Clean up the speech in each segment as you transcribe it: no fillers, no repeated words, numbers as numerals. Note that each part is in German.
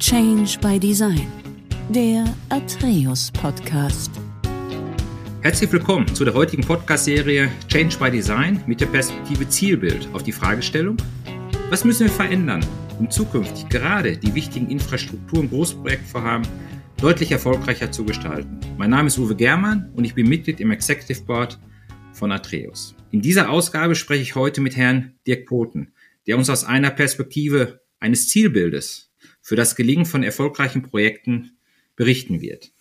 Change by Design, der Atreus Podcast. Herzlich willkommen zu der heutigen Podcast-Serie Change by Design mit der Perspektive Zielbild auf die Fragestellung: Was müssen wir verändern, um zukünftig gerade die wichtigen Infrastrukturen und Großprojektvorhaben deutlich erfolgreicher zu gestalten? Mein Name ist Uwe Germann und ich bin Mitglied im Executive Board von Atreus. In dieser Ausgabe spreche ich heute mit Herrn Dirk Pothen, der uns aus einer Perspektive eines Zielbildes für das Gelingen von erfolgreichen Projekten berichten wird.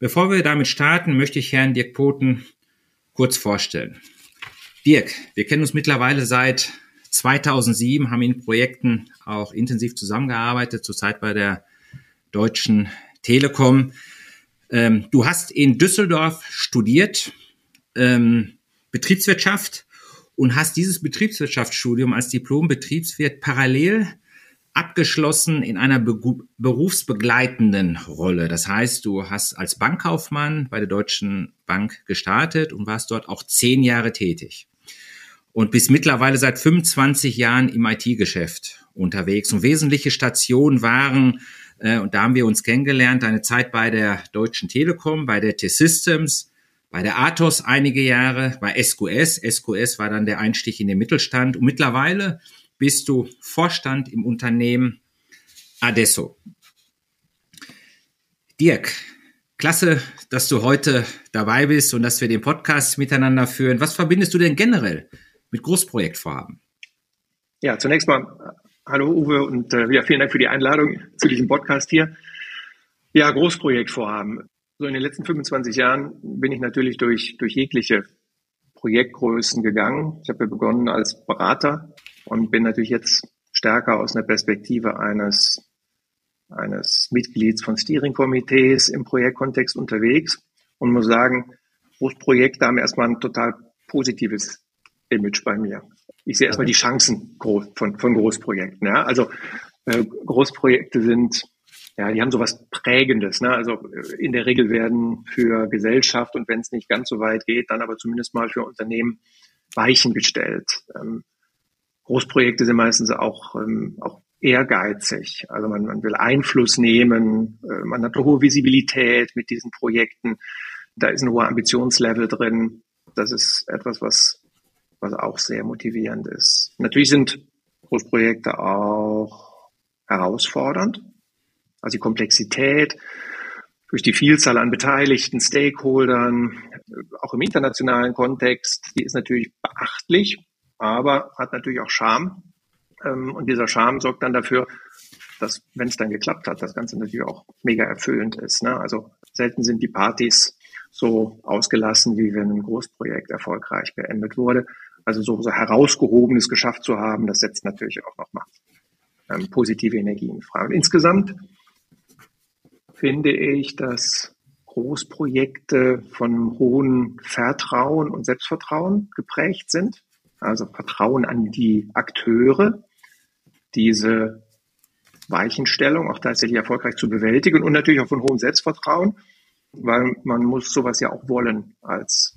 Bevor wir damit starten, möchte ich Herrn Dirk Pothen kurz vorstellen. Dirk, wir kennen uns mittlerweile seit 2007, haben in Projekten auch intensiv zusammengearbeitet, zurzeit bei der Deutschen Telekom. Du hast in Düsseldorf studiert, Betriebswirtschaft, und hast dieses Betriebswirtschaftsstudium als Diplom-Betriebswirt parallel abgeschlossen in einer berufsbegleitenden Rolle. Das heißt, du hast als Bankkaufmann bei der Deutschen Bank gestartet und warst dort auch 10 Jahre tätig und bist mittlerweile seit 25 Jahren im IT-Geschäft unterwegs. Und wesentliche Stationen waren, und da haben wir uns kennengelernt, deine Zeit bei der Deutschen Telekom, bei der T-Systems, bei der Atos einige Jahre, bei SQS. SQS war dann der Einstieg in den Mittelstand. Und mittlerweile bist du Vorstand im Unternehmen Adesso. Dirk, klasse, dass du heute dabei bist und dass wir den Podcast miteinander führen. Was verbindest du denn generell mit Großprojektvorhaben? Ja, zunächst mal hallo Uwe und ja, vielen Dank für die Einladung zu diesem Podcast hier. Ja, Großprojektvorhaben. So in den letzten 25 Jahren bin ich natürlich durch jegliche Projektgrößen gegangen. Ich habe begonnen als Berater und bin natürlich jetzt stärker aus einer Perspektive eines Mitglieds von Steering-Komitees im Projektkontext unterwegs und muss sagen, Großprojekte haben erstmal ein total positives Image bei mir. Ich sehe erstmal die Chancen von Großprojekten. Ja? Also Großprojekte sind... Ja, die haben so was Prägendes, ne? Also in der Regel werden für Gesellschaft und wenn es nicht ganz so weit geht, dann aber zumindest mal für Unternehmen Weichen gestellt. Großprojekte sind meistens auch ehrgeizig. Also man will Einfluss nehmen, man hat eine hohe Visibilität mit diesen Projekten, da ist ein hoher Ambitionslevel drin. Das ist etwas, was auch sehr motivierend ist. Natürlich sind Großprojekte auch herausfordernd. Also die Komplexität durch die Vielzahl an beteiligten Stakeholdern, auch im internationalen Kontext, die ist natürlich beachtlich, aber hat natürlich auch Charme. Und dieser Charme sorgt dann dafür, dass, wenn es dann geklappt hat, das Ganze natürlich auch mega erfüllend ist. Ne? Also selten sind die Partys so ausgelassen, wie wenn ein Großprojekt erfolgreich beendet wurde. Also so Herausgehobenes geschafft zu haben, das setzt natürlich auch nochmal positive Energien frei. Und insgesamt finde ich, dass Großprojekte von hohem Vertrauen und Selbstvertrauen geprägt sind. Also Vertrauen an die Akteure, diese Weichenstellung auch tatsächlich erfolgreich zu bewältigen und natürlich auch von hohem Selbstvertrauen, weil man muss sowas ja auch wollen als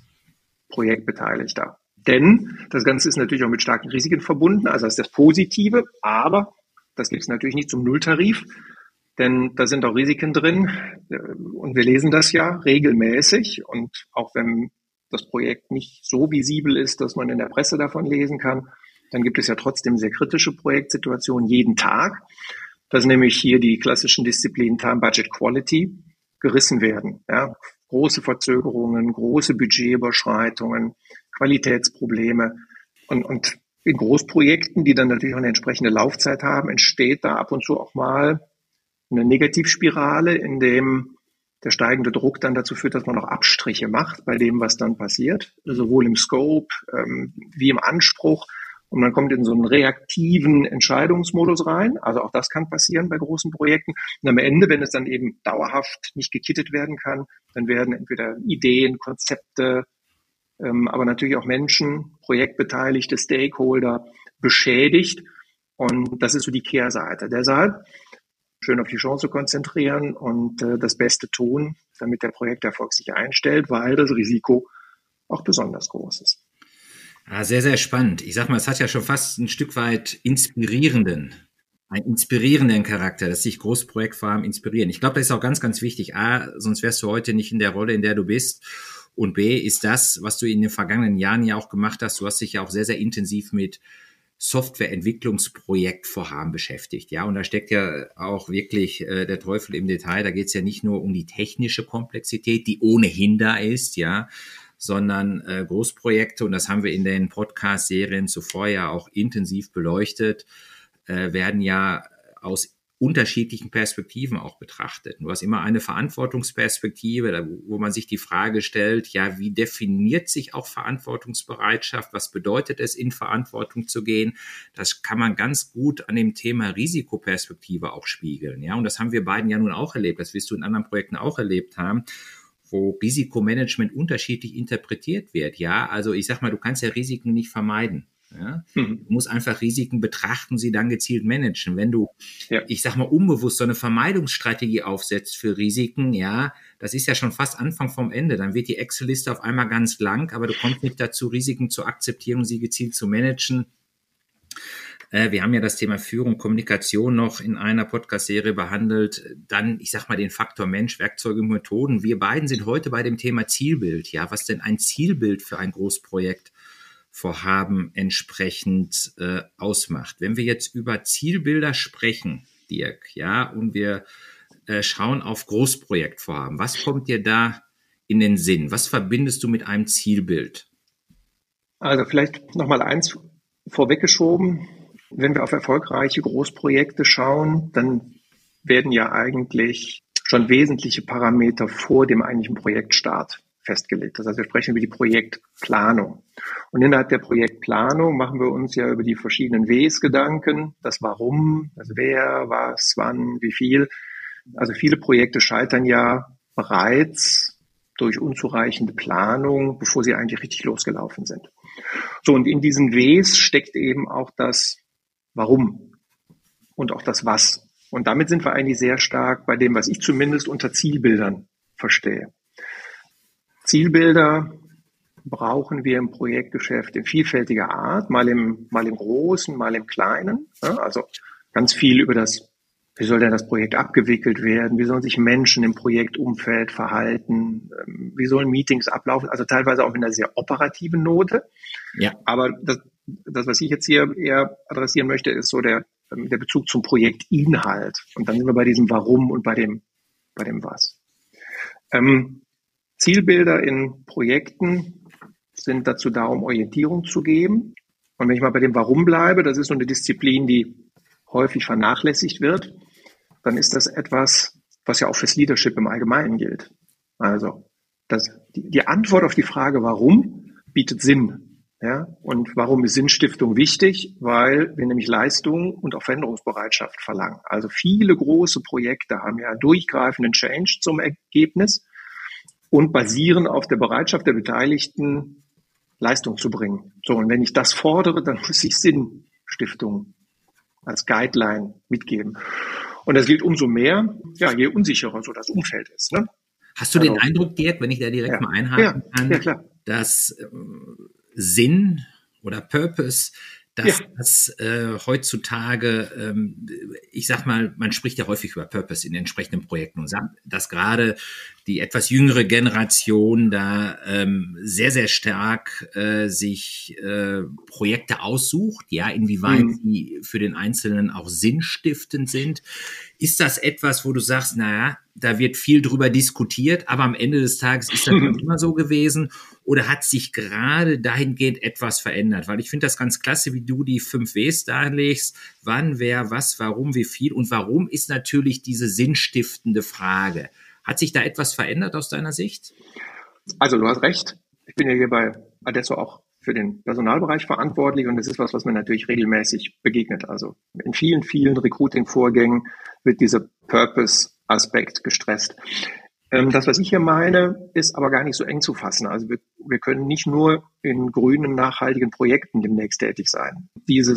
Projektbeteiligter. Denn das Ganze ist natürlich auch mit starken Risiken verbunden, also das ist das Positive, aber das gibt es natürlich nicht zum Nulltarif. Denn da sind auch Risiken drin und wir lesen das ja regelmäßig. Und auch wenn das Projekt nicht so visibel ist, dass man in der Presse davon lesen kann, dann gibt es ja trotzdem sehr kritische Projektsituationen jeden Tag, dass nämlich hier die klassischen Disziplinen Time, Budget, Quality gerissen werden. Ja, große Verzögerungen, große Budgetüberschreitungen, Qualitätsprobleme und in Großprojekten, die dann natürlich auch eine entsprechende Laufzeit haben, entsteht da ab und zu auch mal eine Negativspirale, in dem der steigende Druck dann dazu führt, dass man auch Abstriche macht bei dem, was dann passiert, sowohl im Scope wie im Anspruch. Und man kommt in so einen reaktiven Entscheidungsmodus rein. Also auch das kann passieren bei großen Projekten. Und am Ende, wenn es dann eben dauerhaft nicht gekittet werden kann, dann werden entweder Ideen, Konzepte, aber natürlich auch Menschen, Projektbeteiligte, Stakeholder beschädigt. Und das ist so die Kehrseite. Deshalb schön auf die Chance konzentrieren und das Beste tun, damit der Projekterfolg sich einstellt, weil das Risiko auch besonders groß ist. Ja, sehr, sehr spannend. Ich sag mal, es hat ja schon fast ein Stück weit inspirierenden einen inspirierenden Charakter, dass sich Großprojektfarmen inspirieren. Ich glaube, das ist auch ganz, ganz wichtig. A, sonst wärst du heute nicht in der Rolle, in der du bist. Und B, ist das, was du in den vergangenen Jahren ja auch gemacht hast, du hast dich ja auch sehr, sehr intensiv mit Softwareentwicklungsprojektvorhaben beschäftigt. Ja, und da steckt ja auch wirklich der Teufel im Detail. Da geht es ja nicht nur um die technische Komplexität, die ohnehin da ist, ja, sondern Großprojekte, und das haben wir in den Podcast-Serien zuvor ja auch intensiv beleuchtet, werden ja aus unterschiedlichen Perspektiven auch betrachtet. Du hast immer eine Verantwortungsperspektive, wo man sich die Frage stellt, ja, wie definiert sich auch Verantwortungsbereitschaft? Was bedeutet es, in Verantwortung zu gehen? Das kann man ganz gut an dem Thema Risikoperspektive auch spiegeln. Ja, und das haben wir beiden ja nun auch erlebt. Das wirst du in anderen Projekten auch erlebt haben, wo Risikomanagement unterschiedlich interpretiert wird. Ja, also ich sag mal, du kannst ja Risiken nicht vermeiden. Ja? Du musst einfach Risiken betrachten, sie dann gezielt managen. Wenn du, ich sag mal, unbewusst so eine Vermeidungsstrategie aufsetzt für Risiken, ja, das ist ja schon fast Anfang vom Ende. Dann wird die Excel-Liste auf einmal ganz lang, aber du kommst nicht dazu, Risiken zu akzeptieren und sie gezielt zu managen. Wir haben ja das Thema Führung, Kommunikation noch in einer Podcast-Serie behandelt. Dann, ich sag mal, den Faktor Mensch, Werkzeuge und Methoden. Wir beiden sind heute bei dem Thema Zielbild. Ja, was denn ein Zielbild für ein Großprojekt Vorhaben entsprechend ausmacht. Wenn wir jetzt über Zielbilder sprechen, Dirk, ja, und wir schauen auf Großprojektvorhaben, was kommt dir da in den Sinn? Was verbindest du mit einem Zielbild? Also vielleicht nochmal eins vorweggeschoben. Wenn wir auf erfolgreiche Großprojekte schauen, dann werden ja eigentlich schon wesentliche Parameter vor dem eigentlichen Projektstart festgelegt. Das heißt, wir sprechen über die Projektplanung. Und innerhalb der Projektplanung machen wir uns ja über die verschiedenen Ws Gedanken, das Warum, das Wer, was, wann, wie viel. Also viele Projekte scheitern ja bereits durch unzureichende Planung, bevor sie eigentlich richtig losgelaufen sind. So, und in diesen Ws steckt eben auch das Warum und auch das Was. Und damit sind wir eigentlich sehr stark bei dem, was ich zumindest unter Zielbildern verstehe. Zielbilder brauchen wir im Projektgeschäft in vielfältiger Art, mal im Großen, mal im Kleinen. Ja, also ganz viel über das, wie soll denn das Projekt abgewickelt werden, wie sollen sich Menschen im Projektumfeld verhalten, wie sollen Meetings ablaufen, also teilweise auch in einer sehr operativen Note. Ja. Aber das, was ich jetzt hier eher adressieren möchte, ist so der Bezug zum Projektinhalt. Und dann sind wir bei diesem Warum und bei dem Was. Zielbilder in Projekten sind dazu da, um Orientierung zu geben. Und wenn ich mal bei dem Warum bleibe, das ist so eine Disziplin, die häufig vernachlässigt wird, dann ist das etwas, was ja auch fürs Leadership im Allgemeinen gilt. Also die Antwort auf die Frage, warum, bietet Sinn. Ja? Und warum ist Sinnstiftung wichtig? Weil wir nämlich Leistung und auch Veränderungsbereitschaft verlangen. Also viele große Projekte haben ja durchgreifenden Change zum Ergebnis und basieren auf der Bereitschaft der Beteiligten, Leistung zu bringen. So, und wenn ich das fordere, dann muss ich Sinnstiftung als Guideline mitgeben. Und das gilt umso mehr, ja, je unsicherer so das Umfeld ist. Ne? Hast du den Eindruck, Dirk, wenn ich da direkt mal einhaken kann, dass Sinn oder Purpose, dass das heutzutage, ich sag mal, man spricht ja häufig über Purpose in entsprechenden Projekten und sagt, dass gerade die etwas jüngere Generation da sehr, sehr stark sich Projekte aussucht, ja, inwieweit die für den Einzelnen auch sinnstiftend sind. Ist das etwas, wo du sagst, naja, da wird viel drüber diskutiert, aber am Ende des Tages ist das immer so gewesen? Oder hat sich gerade dahingehend etwas verändert? Weil ich finde das ganz klasse, wie du die 5 Ws darlegst. Wann, wer, was, warum, wie viel. Und warum ist natürlich diese sinnstiftende Frage. Hat sich da etwas verändert aus deiner Sicht? Also du hast recht. Ich bin ja hier bei Adesso auch für den Personalbereich verantwortlich und das ist was mir natürlich regelmäßig begegnet. Also in vielen, vielen Recruiting-Vorgängen wird dieser Purpose-Aspekt gestresst. Das, was ich hier meine, ist aber gar nicht so eng zu fassen. Also wir können nicht nur in grünen, nachhaltigen Projekten demnächst tätig sein. Diese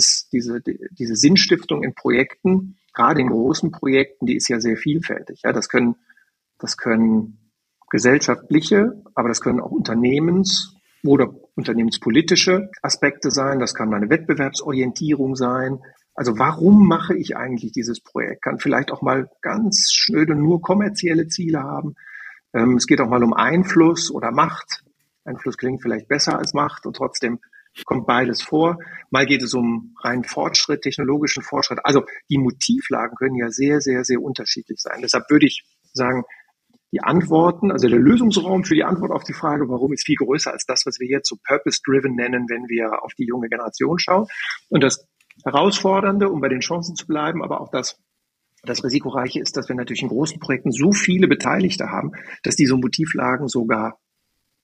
Sinnstiftung in Projekten, gerade in großen Projekten, die ist ja sehr vielfältig. Ja, das können gesellschaftliche, aber das können auch unternehmens- oder unternehmenspolitische Aspekte sein. Das kann eine Wettbewerbsorientierung sein. Also warum mache ich eigentlich dieses Projekt? Kann vielleicht auch mal ganz schnöde nur kommerzielle Ziele haben. Es geht auch mal um Einfluss oder Macht. Einfluss klingt vielleicht besser als Macht und trotzdem kommt beides vor. Mal geht es um reinen Fortschritt, technologischen Fortschritt. Also die Motivlagen können ja sehr, sehr, sehr unterschiedlich sein. Deshalb würde ich sagen, die Antworten, also der Lösungsraum für die Antwort auf die Frage, warum, ist viel größer als das, was wir jetzt so purpose-driven nennen, wenn wir auf die junge Generation schauen. Und das Herausfordernde, um bei den Chancen zu bleiben, aber auch das Risikoreiche ist, dass wir natürlich in großen Projekten so viele Beteiligte haben, dass diese Motivlagen sogar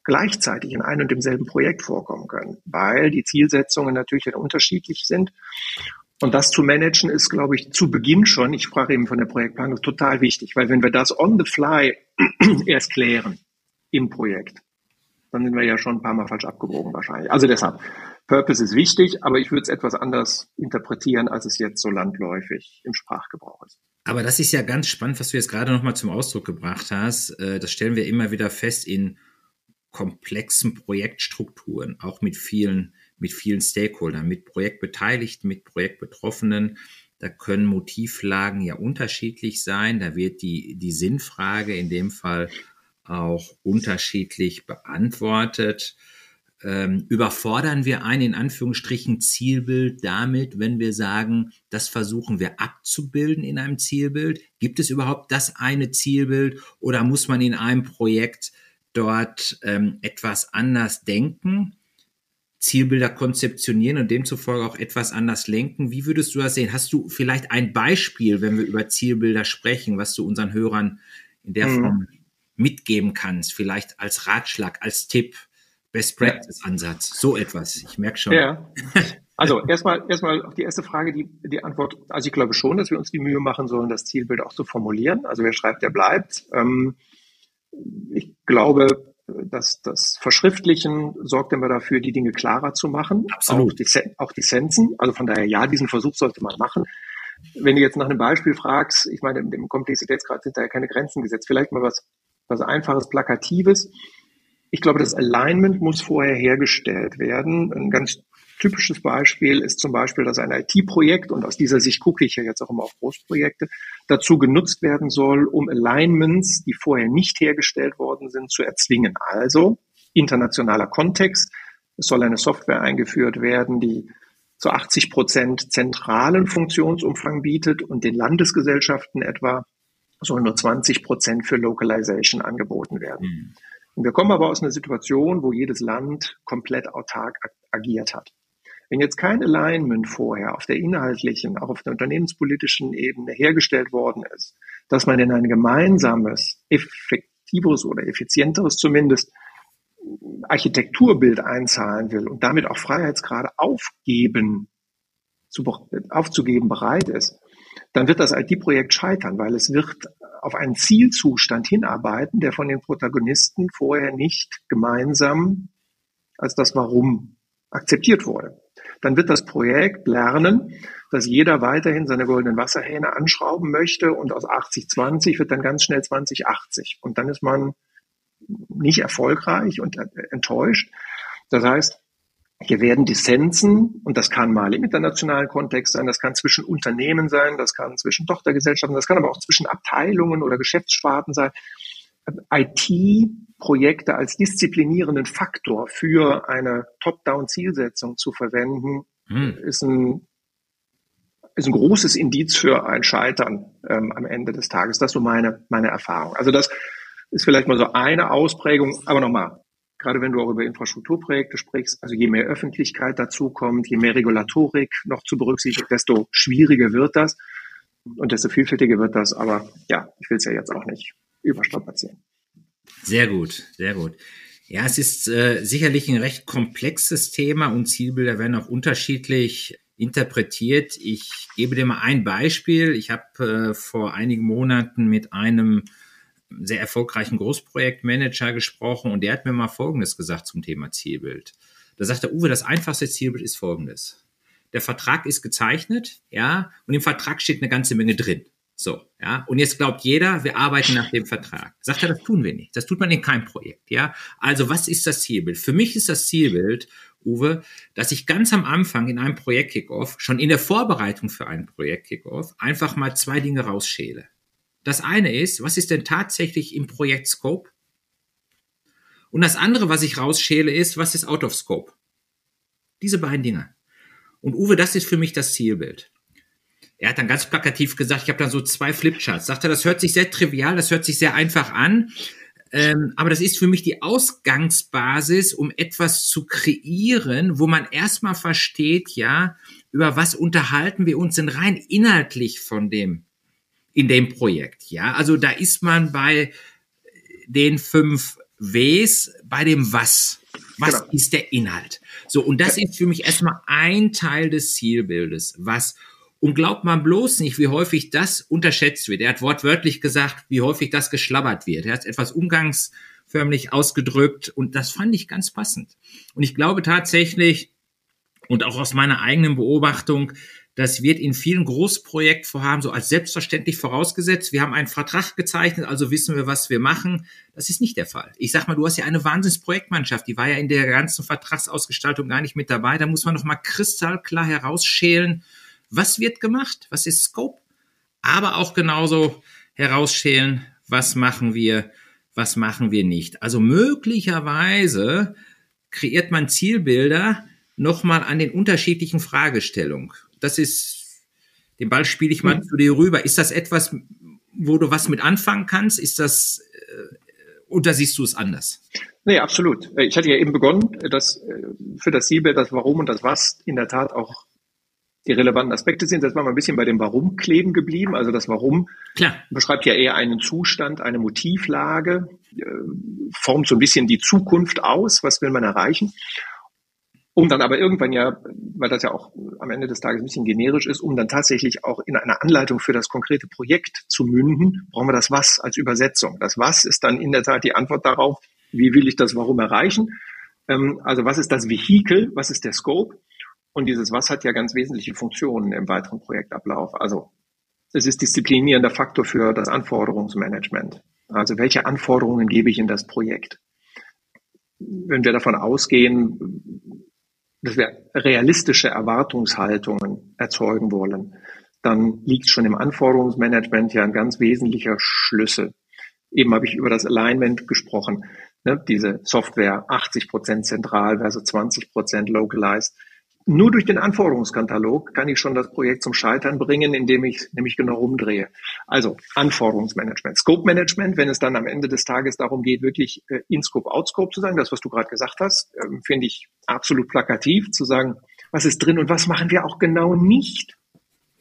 gleichzeitig in einem und demselben Projekt vorkommen können, weil die Zielsetzungen natürlich unterschiedlich sind. Und das zu managen ist, glaube ich, zu Beginn schon, ich sprach eben von der Projektplanung, total wichtig, weil wenn wir das on the fly erst klären im Projekt, dann sind wir ja schon ein paar Mal falsch abgebogen wahrscheinlich. Also deshalb, Purpose ist wichtig, aber ich würde es etwas anders interpretieren, als es jetzt so landläufig im Sprachgebrauch ist. Aber das ist ja ganz spannend, was du jetzt gerade nochmal zum Ausdruck gebracht hast. Das stellen wir immer wieder fest in komplexen Projektstrukturen, auch mit vielen Stakeholdern, mit Projektbeteiligten, mit Projektbetroffenen. Da können Motivlagen ja unterschiedlich sein. Da wird die Sinnfrage in dem Fall auch unterschiedlich beantwortet. Überfordern wir ein, in Anführungsstrichen, Zielbild damit, wenn wir sagen, das versuchen wir abzubilden in einem Zielbild? Gibt es überhaupt das eine Zielbild oder muss man in einem Projekt dort etwas anders denken, Zielbilder konzeptionieren und demzufolge auch etwas anders lenken? Wie würdest du das sehen? Hast du vielleicht ein Beispiel, wenn wir über Zielbilder sprechen, was du unseren Hörern in der Form mitgeben kannst, vielleicht als Ratschlag, als Tipp, Best-Practice-Ansatz, so etwas, ich merke schon. Ja. Also erstmal auf die erste Frage, die Antwort, also ich glaube schon, dass wir uns die Mühe machen sollen, das Zielbild auch zu formulieren. Also wer schreibt, der bleibt. Ich glaube, dass das Verschriftlichen sorgt immer dafür, die Dinge klarer zu machen. Absolut. Auch die Sensen. Also von daher, ja, diesen Versuch sollte man machen. Wenn du jetzt nach einem Beispiel fragst, ich meine, im Komplexitätsgrad sind da ja keine Grenzen gesetzt. Vielleicht mal was Einfaches, Plakatives. Ich glaube, das Alignment muss vorher hergestellt werden. Ein ganz typisches Beispiel ist zum Beispiel, dass ein IT-Projekt, und aus dieser Sicht gucke ich ja jetzt auch immer auf Großprojekte, dazu genutzt werden soll, um Alignments, die vorher nicht hergestellt worden sind, zu erzwingen. Also internationaler Kontext, es soll eine Software eingeführt werden, die zu 80% zentralen Funktionsumfang bietet und den Landesgesellschaften etwa sollen nur 20% für Localization angeboten werden. Und wir kommen aber aus einer Situation, wo jedes Land komplett autark agiert hat. Wenn jetzt kein Alignment vorher auf der inhaltlichen, auch auf der unternehmenspolitischen Ebene hergestellt worden ist, dass man in ein gemeinsames, effektiveres oder effizienteres zumindest Architekturbild einzahlen will und damit auch Freiheitsgrade aufzugeben bereit ist, dann wird das IT-Projekt scheitern, weil es wird auf einen Zielzustand hinarbeiten, der von den Protagonisten vorher nicht gemeinsam als das Warum akzeptiert wurde. Dann wird das Projekt lernen, dass jeder weiterhin seine goldenen Wasserhähne anschrauben möchte und aus 80-20 wird dann ganz schnell 20-80. Und dann ist man nicht erfolgreich und enttäuscht. Das heißt, hier werden Dissensen, und das kann mal im internationalen Kontext sein, das kann zwischen Unternehmen sein, das kann zwischen Tochtergesellschaften, das kann aber auch zwischen Abteilungen oder Geschäftssparten sein. IT-Projekte als disziplinierenden Faktor für eine Top-Down-Zielsetzung zu verwenden, ist ein großes Indiz für ein Scheitern am Ende des Tages. Das ist so meine Erfahrung. Also das ist vielleicht mal so eine Ausprägung, aber nochmal, gerade wenn du auch über Infrastrukturprojekte sprichst, also je mehr Öffentlichkeit dazu kommt, je mehr Regulatorik noch zu berücksichtigen, desto schwieriger wird das und desto vielfältiger wird das. Aber ja, ich will es ja jetzt auch nicht überstrapazieren. Sehr gut, sehr gut. Ja, es ist sicherlich ein recht komplexes Thema und Zielbilder werden auch unterschiedlich interpretiert. Ich gebe dir mal ein Beispiel. Ich habe vor einigen Monaten mit einem sehr erfolgreichen Großprojektmanager gesprochen und der hat mir mal Folgendes gesagt zum Thema Zielbild. Da sagt der Uwe, das einfachste Zielbild ist Folgendes. Der Vertrag ist gezeichnet, ja, und im Vertrag steht eine ganze Menge drin. So, ja, und jetzt glaubt jeder, wir arbeiten nach dem Vertrag. Sagt er, das tun wir nicht. Das tut man in keinem Projekt, ja. Also was ist das Zielbild? Für mich ist das Zielbild, Uwe, dass ich ganz am Anfang in einem Projekt-Kickoff, schon in der Vorbereitung für einen Projekt-Kickoff, einfach mal zwei Dinge rausschäle. Das eine ist, was ist denn tatsächlich im Projekt-Scope? Und das andere, was ich rausschäle, ist, was ist out of Scope? Diese beiden Dinge. Und Uwe, das ist für mich das Zielbild. Er hat dann ganz plakativ gesagt, ich habe dann so zwei Flipcharts. Sagt er, das hört sich sehr trivial, das hört sich sehr einfach an. Aber das ist für mich die Ausgangsbasis, um etwas zu kreieren, wo man erstmal versteht, ja, über was unterhalten wir uns denn rein inhaltlich von dem, in dem Projekt, ja. Also da ist man bei den 5 Ws, bei dem Was. Was genau ist der Inhalt? So, und das ist für mich erstmal ein Teil des Zielbildes. Was? Und glaubt man bloß nicht, wie häufig das unterschätzt wird. Er hat wortwörtlich gesagt, wie häufig das geschlabbert wird. Er hat es etwas umgangsförmlich ausgedrückt und das fand ich ganz passend. Und ich glaube tatsächlich und auch aus meiner eigenen Beobachtung, das wird in vielen Großprojektvorhaben so als selbstverständlich vorausgesetzt. Wir haben einen Vertrag gezeichnet, also wissen wir, was wir machen. Das ist nicht der Fall. Ich sag mal, du hast ja eine Wahnsinnsprojektmannschaft. Die war ja in der ganzen Vertragsausgestaltung gar nicht mit dabei. Da muss man noch mal kristallklar herausschälen, was wird gemacht, was ist Scope, aber auch genauso herausschälen, was machen wir nicht. Also möglicherweise kreiert man Zielbilder nochmal an den unterschiedlichen Fragestellungen. Das ist, den Ball spiele ich mal zu dir rüber. Ist das etwas, wo du was mit anfangen kannst? Ist das, oder siehst du es anders? Nee, absolut. Ich hatte ja eben begonnen, dass für das Zielbild das Warum und das Was in der Tat auch die relevanten Aspekte sind. Jetzt waren wir ein bisschen bei dem Warum kleben geblieben. Also das Warum beschreibt ja eher einen Zustand, eine Motivlage, formt so ein bisschen die Zukunft aus, was will man erreichen. Um dann aber irgendwann ja, weil das ja auch am Ende des Tages ein bisschen generisch ist, um dann tatsächlich auch in einer Anleitung für das konkrete Projekt zu münden, brauchen wir das Was als Übersetzung. Das Was ist dann in der Tat die Antwort darauf, wie will ich das Warum erreichen? Also was ist das Vehikel, was ist der Scope? Und dieses Was hat ja ganz wesentliche Funktionen im weiteren Projektablauf. Also es ist disziplinierender Faktor für das Anforderungsmanagement. Also welche Anforderungen gebe ich in das Projekt? Wenn wir davon ausgehen, dass wir realistische Erwartungshaltungen erzeugen wollen, dann liegt schon im Anforderungsmanagement ja ein ganz wesentlicher Schlüssel. Eben habe ich über das Alignment gesprochen. Ne? Diese Software 80% zentral versus 20% localized. Nur durch den Anforderungskatalog kann ich schon das Projekt zum Scheitern bringen, indem ich nämlich genau rumdrehe. Also Anforderungsmanagement, Scope-Management, wenn es dann am Ende des Tages darum geht, wirklich In-Scope, Out-Scope zu sagen, das, was du gerade gesagt hast, finde ich absolut plakativ, zu sagen, was ist drin und was machen wir auch genau nicht.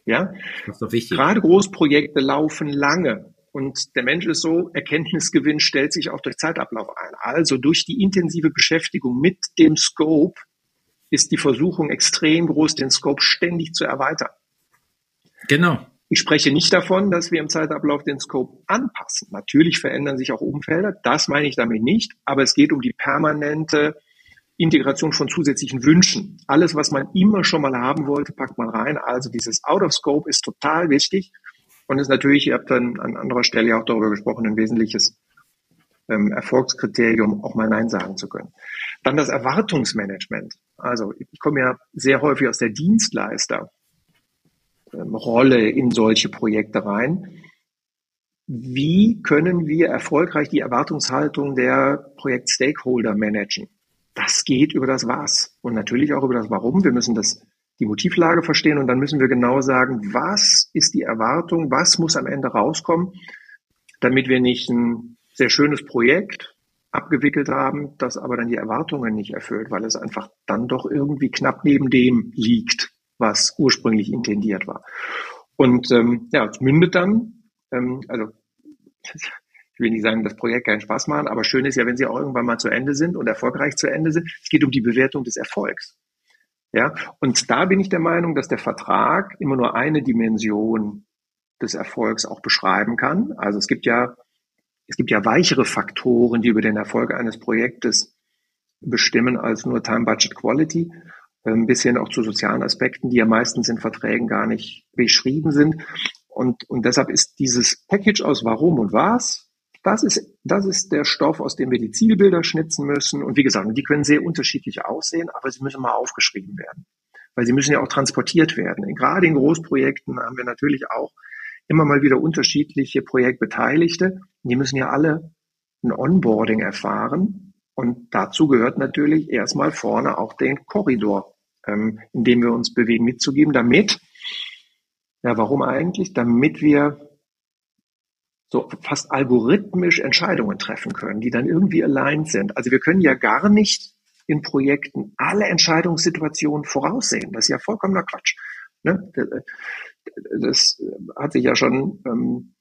Ja, das ist doch wichtig. Gerade Großprojekte laufen lange und der Mensch ist so, Erkenntnisgewinn stellt sich auch durch Zeitablauf ein. Also durch die intensive Beschäftigung mit dem Scope ist die Versuchung extrem groß, den Scope ständig zu erweitern. Genau. Ich spreche nicht davon, dass wir im Zeitablauf den Scope anpassen. Natürlich verändern sich auch Umfelder, das meine ich damit nicht, aber es geht um die permanente Integration von zusätzlichen Wünschen. Alles, was man immer schon mal haben wollte, packt man rein. Also dieses Out of Scope ist total wichtig und ist natürlich, ihr habt dann an anderer Stelle ja auch darüber gesprochen, ein wesentliches Erfolgskriterium, auch mal Nein sagen zu können. Dann das Erwartungsmanagement. Also ich komme ja sehr häufig aus der Dienstleisterrolle in solche Projekte rein. Wie können wir erfolgreich die Erwartungshaltung der Projektstakeholder managen? Das geht über das Was und natürlich auch über das Warum. Wir müssen die Motivlage verstehen und dann müssen wir genau sagen, was ist die Erwartung, was muss am Ende rauskommen, damit wir nicht ein sehr schönes Projekt abgewickelt haben, das aber dann die Erwartungen nicht erfüllt, weil es einfach dann doch irgendwie knapp neben dem liegt, was ursprünglich intendiert war. Und es mündet dann, also ich will nicht sagen, das Projekt keinen Spaß machen, aber schön ist ja, wenn sie auch irgendwann mal zu Ende sind und erfolgreich zu Ende sind, es geht um die Bewertung des Erfolgs. Ja, und da bin ich der Meinung, dass der Vertrag immer nur eine Dimension des Erfolgs auch beschreiben kann. Also es gibt ja weichere Faktoren, die über den Erfolg eines Projektes bestimmen als nur Time, Budget, Quality, bis hin auch zu sozialen Aspekten, die ja meistens in Verträgen gar nicht beschrieben sind. Und deshalb ist dieses Package aus Warum und Was Das ist der Stoff, aus dem wir die Zielbilder schnitzen müssen. Und wie gesagt, die können sehr unterschiedlich aussehen, aber sie müssen mal aufgeschrieben werden, weil sie müssen ja auch transportiert werden. Gerade in Großprojekten haben wir natürlich auch immer mal wieder unterschiedliche Projektbeteiligte. Die müssen ja alle ein Onboarding erfahren. Und dazu gehört natürlich erstmal vorne auch den Korridor, in dem wir uns bewegen, mitzugeben, damit, ja, warum eigentlich? Damit wir so fast algorithmisch Entscheidungen treffen können, die dann irgendwie aligned sind. Also wir können ja gar nicht in Projekten alle Entscheidungssituationen voraussehen. Das ist ja vollkommener Quatsch. Ne? Das hat sich ja schon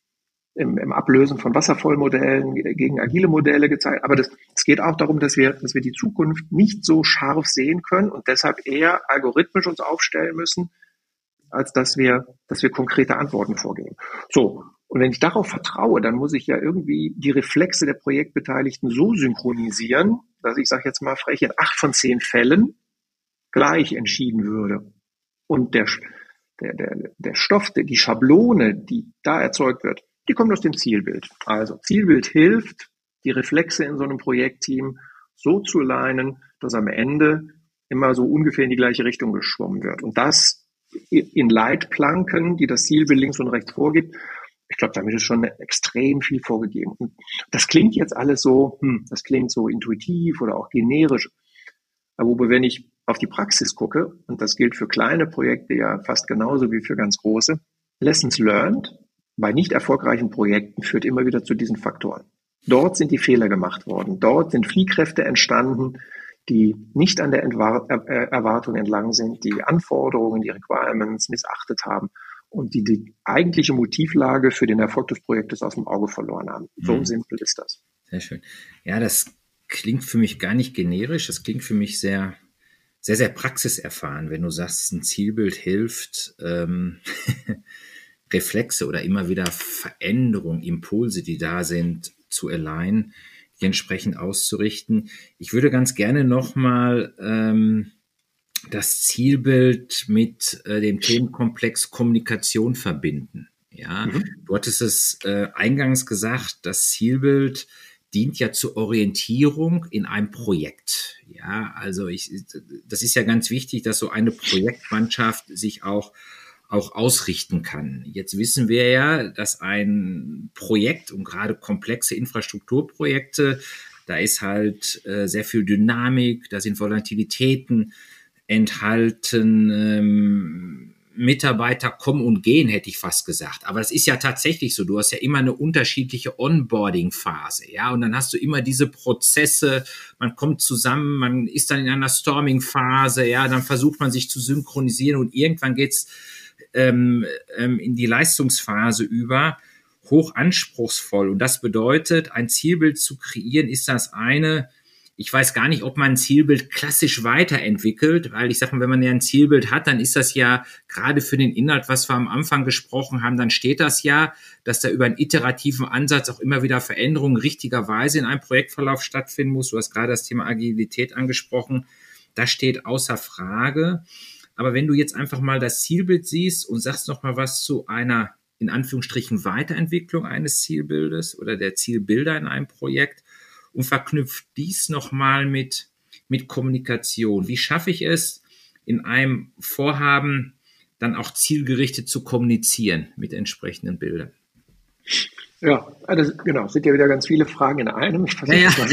im Ablösen von Wasserfallmodellen gegen agile Modelle gezeigt. Aber es geht auch darum, dass wir die Zukunft nicht so scharf sehen können und deshalb eher algorithmisch uns aufstellen müssen, als dass wir konkrete Antworten vorgeben. So. Und wenn ich darauf vertraue, dann muss ich ja irgendwie die Reflexe der Projektbeteiligten so synchronisieren, dass ich, sage jetzt mal frech, in 8 von 10 Fällen gleich entschieden würde. Und der Stoff, die Schablone, die da erzeugt wird, die kommt aus dem Zielbild. Also Zielbild hilft, die Reflexe in so einem Projektteam so zu leiten, dass am Ende immer so ungefähr in die gleiche Richtung geschwommen wird. Und das in Leitplanken, die das Zielbild links und rechts vorgibt. Ich glaube, damit ist schon extrem viel vorgegeben. Und das klingt jetzt alles so, das klingt so intuitiv oder auch generisch. Aber wenn ich auf die Praxis gucke, und das gilt für kleine Projekte ja fast genauso wie für ganz große, Lessons learned bei nicht erfolgreichen Projekten führt immer wieder zu diesen Faktoren. Dort sind die Fehler gemacht worden. Dort sind Fliehkräfte entstanden, die nicht an der Erwartung entlang sind, die Anforderungen, die Requirements missachtet haben. Und die eigentliche Motivlage für den Erfolg des Projektes aus dem Auge verloren haben. So simpel ist das. Sehr schön. Ja, das klingt für mich gar nicht generisch. Das klingt für mich sehr, sehr, sehr praxiserfahren, wenn du sagst, ein Zielbild hilft, Reflexe oder immer wieder Veränderungen, Impulse, die da sind, zu alignen, die entsprechend auszurichten. Ich würde ganz gerne nochmal das Zielbild mit dem Themenkomplex Kommunikation verbinden. Ja, du hattest es eingangs gesagt, das Zielbild dient ja zur Orientierung in einem Projekt. Ja, also das ist ja ganz wichtig, dass so eine Projektmannschaft sich auch ausrichten kann. Jetzt wissen wir ja, dass ein Projekt und gerade komplexe Infrastrukturprojekte, da ist halt sehr viel Dynamik, da sind Volatilitäten enthalten, Mitarbeiter kommen und gehen, hätte ich fast gesagt. Aber das ist ja tatsächlich so. Du hast ja immer eine unterschiedliche Onboarding-Phase, ja, und dann hast du immer diese Prozesse. Man kommt zusammen, man ist dann in einer Storming-Phase, ja, dann versucht man sich zu synchronisieren und irgendwann geht's in die Leistungsphase über. Hoch anspruchsvoll, und das bedeutet, ein Zielbild zu kreieren, ist das eine. Ich weiß gar nicht, ob man ein Zielbild klassisch weiterentwickelt, weil ich sage mal, wenn man ja ein Zielbild hat, dann ist das ja gerade für den Inhalt, was wir am Anfang gesprochen haben, dann steht das ja, dass da über einen iterativen Ansatz auch immer wieder Veränderungen richtigerweise in einem Projektverlauf stattfinden muss. Du hast gerade das Thema Agilität angesprochen. Das steht außer Frage. Aber wenn du jetzt einfach mal das Zielbild siehst und sagst nochmal was zu einer, in Anführungsstrichen, Weiterentwicklung eines Zielbildes oder der Zielbilder in einem Projekt, und verknüpft dies nochmal mit Kommunikation. Wie schaffe ich es, in einem Vorhaben dann auch zielgerichtet zu kommunizieren mit entsprechenden Bildern? Ja, genau, es sind ja wieder ganz viele Fragen in einem. Ich versuche das mal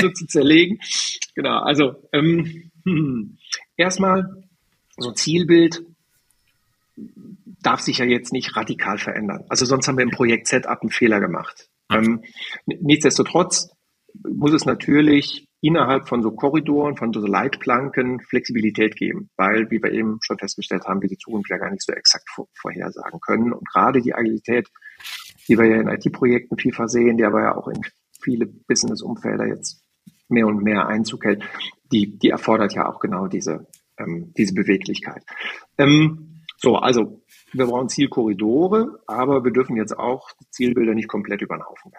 so zu zerlegen. Genau, also erstmal, so ein Zielbild darf sich ja jetzt nicht radikal verändern. Also sonst haben wir im Projekt Setup einen Fehler gemacht. Nichtsdestotrotz muss es natürlich innerhalb von so Korridoren, von so Leitplanken Flexibilität geben, weil, wie wir eben schon festgestellt haben, wir die Zukunft ja gar nicht so exakt vorhersagen können. Und gerade die Agilität, die wir ja in IT-Projekten viel versehen, die aber ja auch in viele Business-Umfelder jetzt mehr und mehr Einzug hält, die erfordert ja auch genau diese Beweglichkeit. Also wir brauchen Zielkorridore, aber wir dürfen jetzt auch die Zielbilder nicht komplett über den Haufen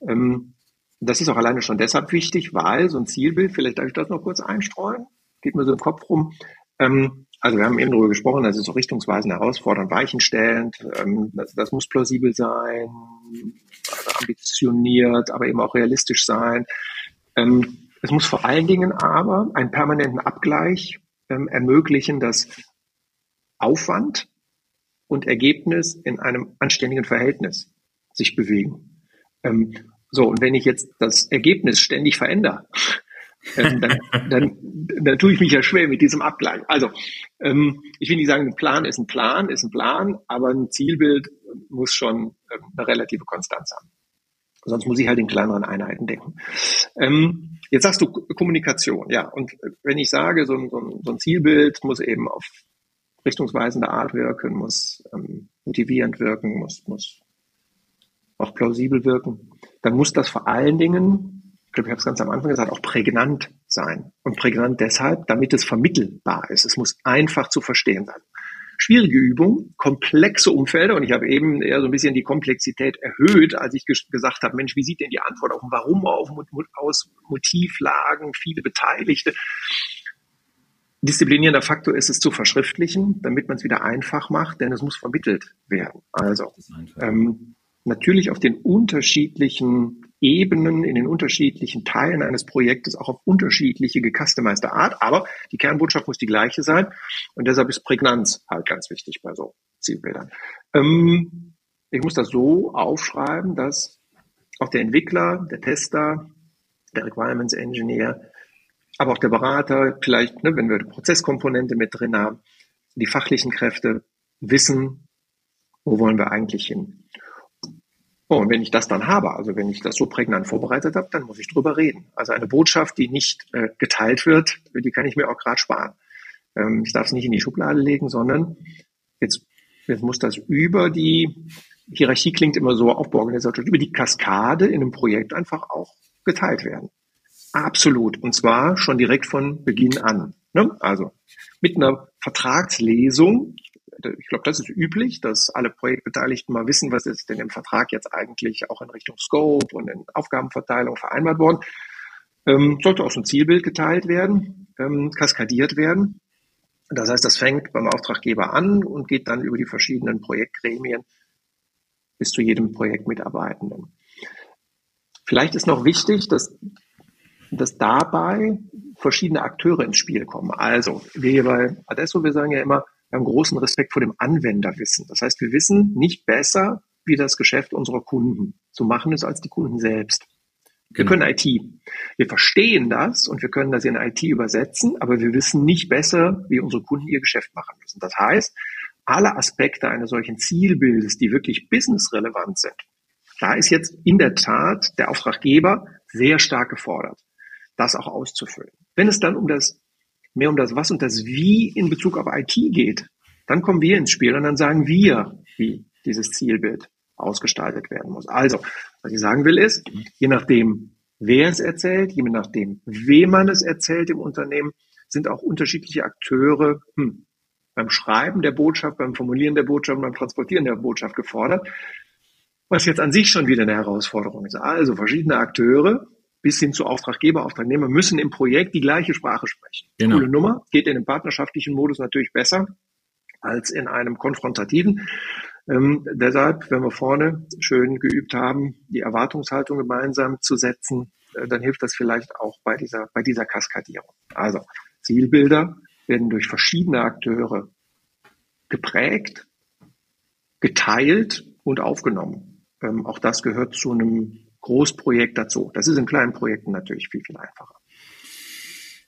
werfen. Das ist auch alleine schon deshalb wichtig, weil so ein Zielbild, vielleicht darf ich das noch kurz einstreuen, geht mir so im Kopf rum. Also wir haben eben darüber gesprochen, das ist so richtungsweisend, herausfordernd, weichenstellend, das muss plausibel sein, ambitioniert, aber eben auch realistisch sein. Es muss vor allen Dingen aber einen permanenten Abgleich ermöglichen, dass Aufwand und Ergebnis in einem anständigen Verhältnis sich bewegen. Und wenn ich jetzt das Ergebnis ständig verändere, dann tue ich mich ja schwer mit diesem Abgleich. Also ich will nicht sagen, ein Plan ist ein Plan, aber ein Zielbild muss schon eine relative Konstanz haben. Sonst muss ich halt in kleineren Einheiten denken. Jetzt sagst du Kommunikation, ja. Und wenn ich sage, so ein Zielbild muss eben auf richtungsweisende Art wirken, muss motivierend wirken, muss auch plausibel wirken, dann muss das vor allen Dingen, ich glaube, ich habe es ganz am Anfang gesagt, auch prägnant sein. Und prägnant deshalb, damit es vermittelbar ist. Es muss einfach zu verstehen sein. Schwierige Übung, komplexe Umfelder, und ich habe eben eher so ein bisschen die Komplexität erhöht, als ich gesagt habe, Mensch, wie sieht denn die Antwort auf ein Warum aus, Motivlagen, viele Beteiligte. Disziplinierender Faktor ist es zu verschriftlichen, damit man es wieder einfach macht, denn es muss vermittelt werden. Also natürlich auf den unterschiedlichen Ebenen, in den unterschiedlichen Teilen eines Projektes auch auf unterschiedliche gecustomized Art, aber die Kernbotschaft muss die gleiche sein und deshalb ist Prägnanz halt ganz wichtig bei so Zielbildern. Ich muss das so aufschreiben, dass auch der Entwickler, der Tester, der Requirements Engineer, aber auch der Berater, vielleicht, wenn wir die Prozesskomponente mit drin haben, die fachlichen Kräfte wissen, wo wollen wir eigentlich hin. Und wenn ich das dann habe, also wenn ich das so prägnant vorbereitet habe, dann muss ich drüber reden. Also eine Botschaft, die nicht geteilt wird, die kann ich mir auch gerade sparen. Ich darf es nicht in die Schublade legen, sondern jetzt muss das über die Hierarchie, klingt immer so auf Organisation, über die Kaskade in einem Projekt einfach auch geteilt werden. Absolut. Und zwar schon direkt von Beginn an. Ne? Also mit einer Vertragslesung. Ich glaube, das ist üblich, dass alle Projektbeteiligten mal wissen, was ist denn im Vertrag jetzt eigentlich auch in Richtung Scope und in Aufgabenverteilung vereinbart worden. Sollte auch so ein Zielbild geteilt werden, kaskadiert werden. Das heißt, das fängt beim Auftraggeber an und geht dann über die verschiedenen Projektgremien bis zu jedem Projektmitarbeitenden. Vielleicht ist noch wichtig, dass dabei verschiedene Akteure ins Spiel kommen. Also, wir hier bei Adesso, wir sagen ja immer, wir haben großen Respekt vor dem Anwenderwissen. Das heißt, wir wissen nicht besser, wie das Geschäft unserer Kunden zu machen ist, als die Kunden selbst. Wir können IT. Wir verstehen das und wir können das in IT übersetzen, aber wir wissen nicht besser, wie unsere Kunden ihr Geschäft machen müssen. Das heißt, alle Aspekte eines solchen Zielbildes, die wirklich businessrelevant sind, da ist jetzt in der Tat der Auftraggeber sehr stark gefordert, das auch auszufüllen. Wenn es dann mehr um das Was und das Wie in Bezug auf IT geht, dann kommen wir ins Spiel und dann sagen wir, wie dieses Zielbild ausgestaltet werden muss. Also, was ich sagen will ist, je nachdem, wer es erzählt, je nachdem, wem man es erzählt im Unternehmen, sind auch unterschiedliche Akteure beim Schreiben der Botschaft, beim Formulieren der Botschaft, beim Transportieren der Botschaft gefordert, was jetzt an sich schon wieder eine Herausforderung ist. Also verschiedene Akteure, bis hin zu Auftraggeber, Auftragnehmer, müssen im Projekt die gleiche Sprache sprechen. Genau. Coole Nummer, geht in einem partnerschaftlichen Modus natürlich besser als in einem konfrontativen. Deshalb, wenn wir vorne schön geübt haben, die Erwartungshaltung gemeinsam zu setzen, dann hilft das vielleicht auch bei dieser Kaskadierung. Also Zielbilder werden durch verschiedene Akteure geprägt, geteilt und aufgenommen. Auch das gehört zu einem Großprojekt dazu. Das ist in kleinen Projekten natürlich viel, viel einfacher.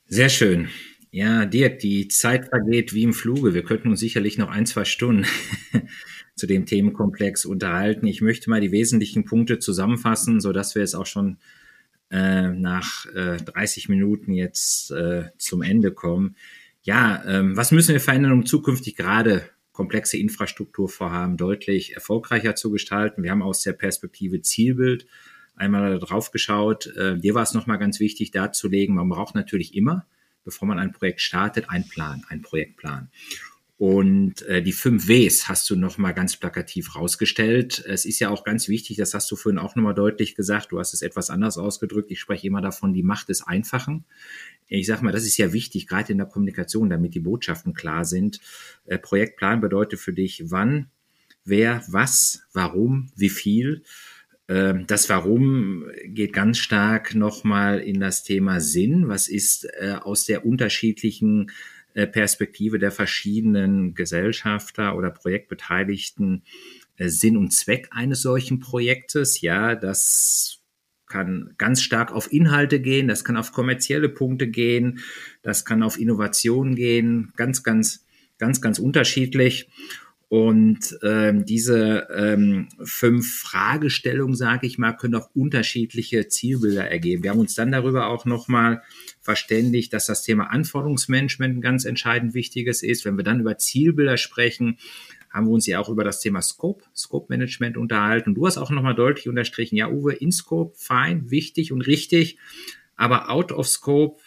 Sehr schön. Ja, Dirk, die Zeit vergeht wie im Fluge. Wir könnten uns sicherlich noch 1-2 Stunden zu dem Themenkomplex unterhalten. Ich möchte mal die wesentlichen Punkte zusammenfassen, sodass wir es auch schon nach 30 Minuten jetzt zum Ende kommen. Ja, was müssen wir verändern, um zukünftig gerade komplexe Infrastrukturvorhaben deutlich erfolgreicher zu gestalten? Wir haben aus der Perspektive Zielbild einmal drauf geschaut. Dir war es nochmal ganz wichtig darzulegen, man braucht natürlich immer, bevor man ein Projekt startet, einen Plan, einen Projektplan. Und die 5 Ws hast du nochmal ganz plakativ rausgestellt. Es ist ja auch ganz wichtig, das hast du vorhin auch nochmal deutlich gesagt, du hast es etwas anders ausgedrückt. Ich spreche immer davon, die Macht des Einfachen. Ich sage mal, das ist ja wichtig, gerade in der Kommunikation, damit die Botschaften klar sind. Projektplan bedeutet für dich, wann wer, was, warum, wie viel. Das Warum geht ganz stark nochmal in das Thema Sinn. Was ist aus der unterschiedlichen Perspektive der verschiedenen Gesellschafter oder Projektbeteiligten Sinn und Zweck eines solchen Projektes? Ja, das kann ganz stark auf Inhalte gehen, das kann auf kommerzielle Punkte gehen, das kann auf Innovation gehen, ganz unterschiedlich. Und diese fünf Fragestellungen, sage ich mal, können auch unterschiedliche Zielbilder ergeben. Wir haben uns dann darüber auch nochmal verständigt, dass das Thema Anforderungsmanagement ein ganz entscheidend wichtiges ist. Wenn wir dann über Zielbilder sprechen, haben wir uns ja auch über das Thema Scope-Management unterhalten. Und du hast auch nochmal deutlich unterstrichen, ja Uwe, in Scope, fein, wichtig und richtig, aber out of Scope,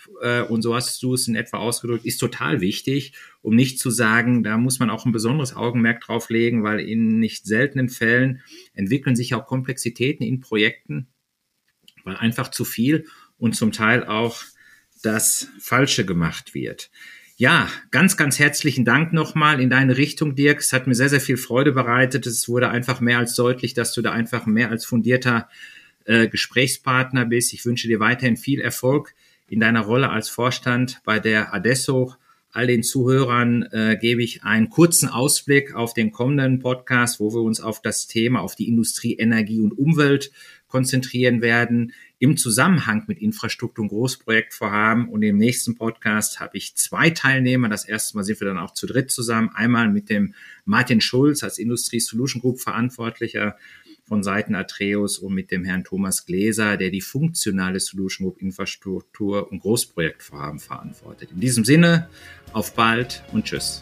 und so hast du es in etwa ausgedrückt, ist total wichtig, um nicht zu sagen, da muss man auch ein besonderes Augenmerk drauf legen, weil in nicht seltenen Fällen entwickeln sich auch Komplexitäten in Projekten, weil einfach zu viel und zum Teil auch das Falsche gemacht wird. Ja, ganz herzlichen Dank nochmal in deine Richtung, Dirk. Es hat mir sehr viel Freude bereitet. Es wurde einfach mehr als deutlich, dass du da einfach mehr als fundierter Gesprächspartner bist. Ich wünsche dir weiterhin viel Erfolg in deiner Rolle als Vorstand bei der Adesso. All den Zuhörern gebe ich einen kurzen Ausblick auf den kommenden Podcast, wo wir uns auf das Thema, auf die Industrie, Energie und Umwelt konzentrieren werden, im Zusammenhang mit Infrastruktur und Großprojektvorhaben. Und im nächsten Podcast habe ich 2 Teilnehmer. Das erste Mal sind wir dann auch zu dritt zusammen. Einmal mit dem Martin Schulz als Industrie Solution Group Verantwortlicher von Seiten Atreus und mit dem Herrn Thomas Gläser, der die funktionale Solution Group Infrastruktur und Großprojektvorhaben verantwortet. In diesem Sinne, auf bald und tschüss.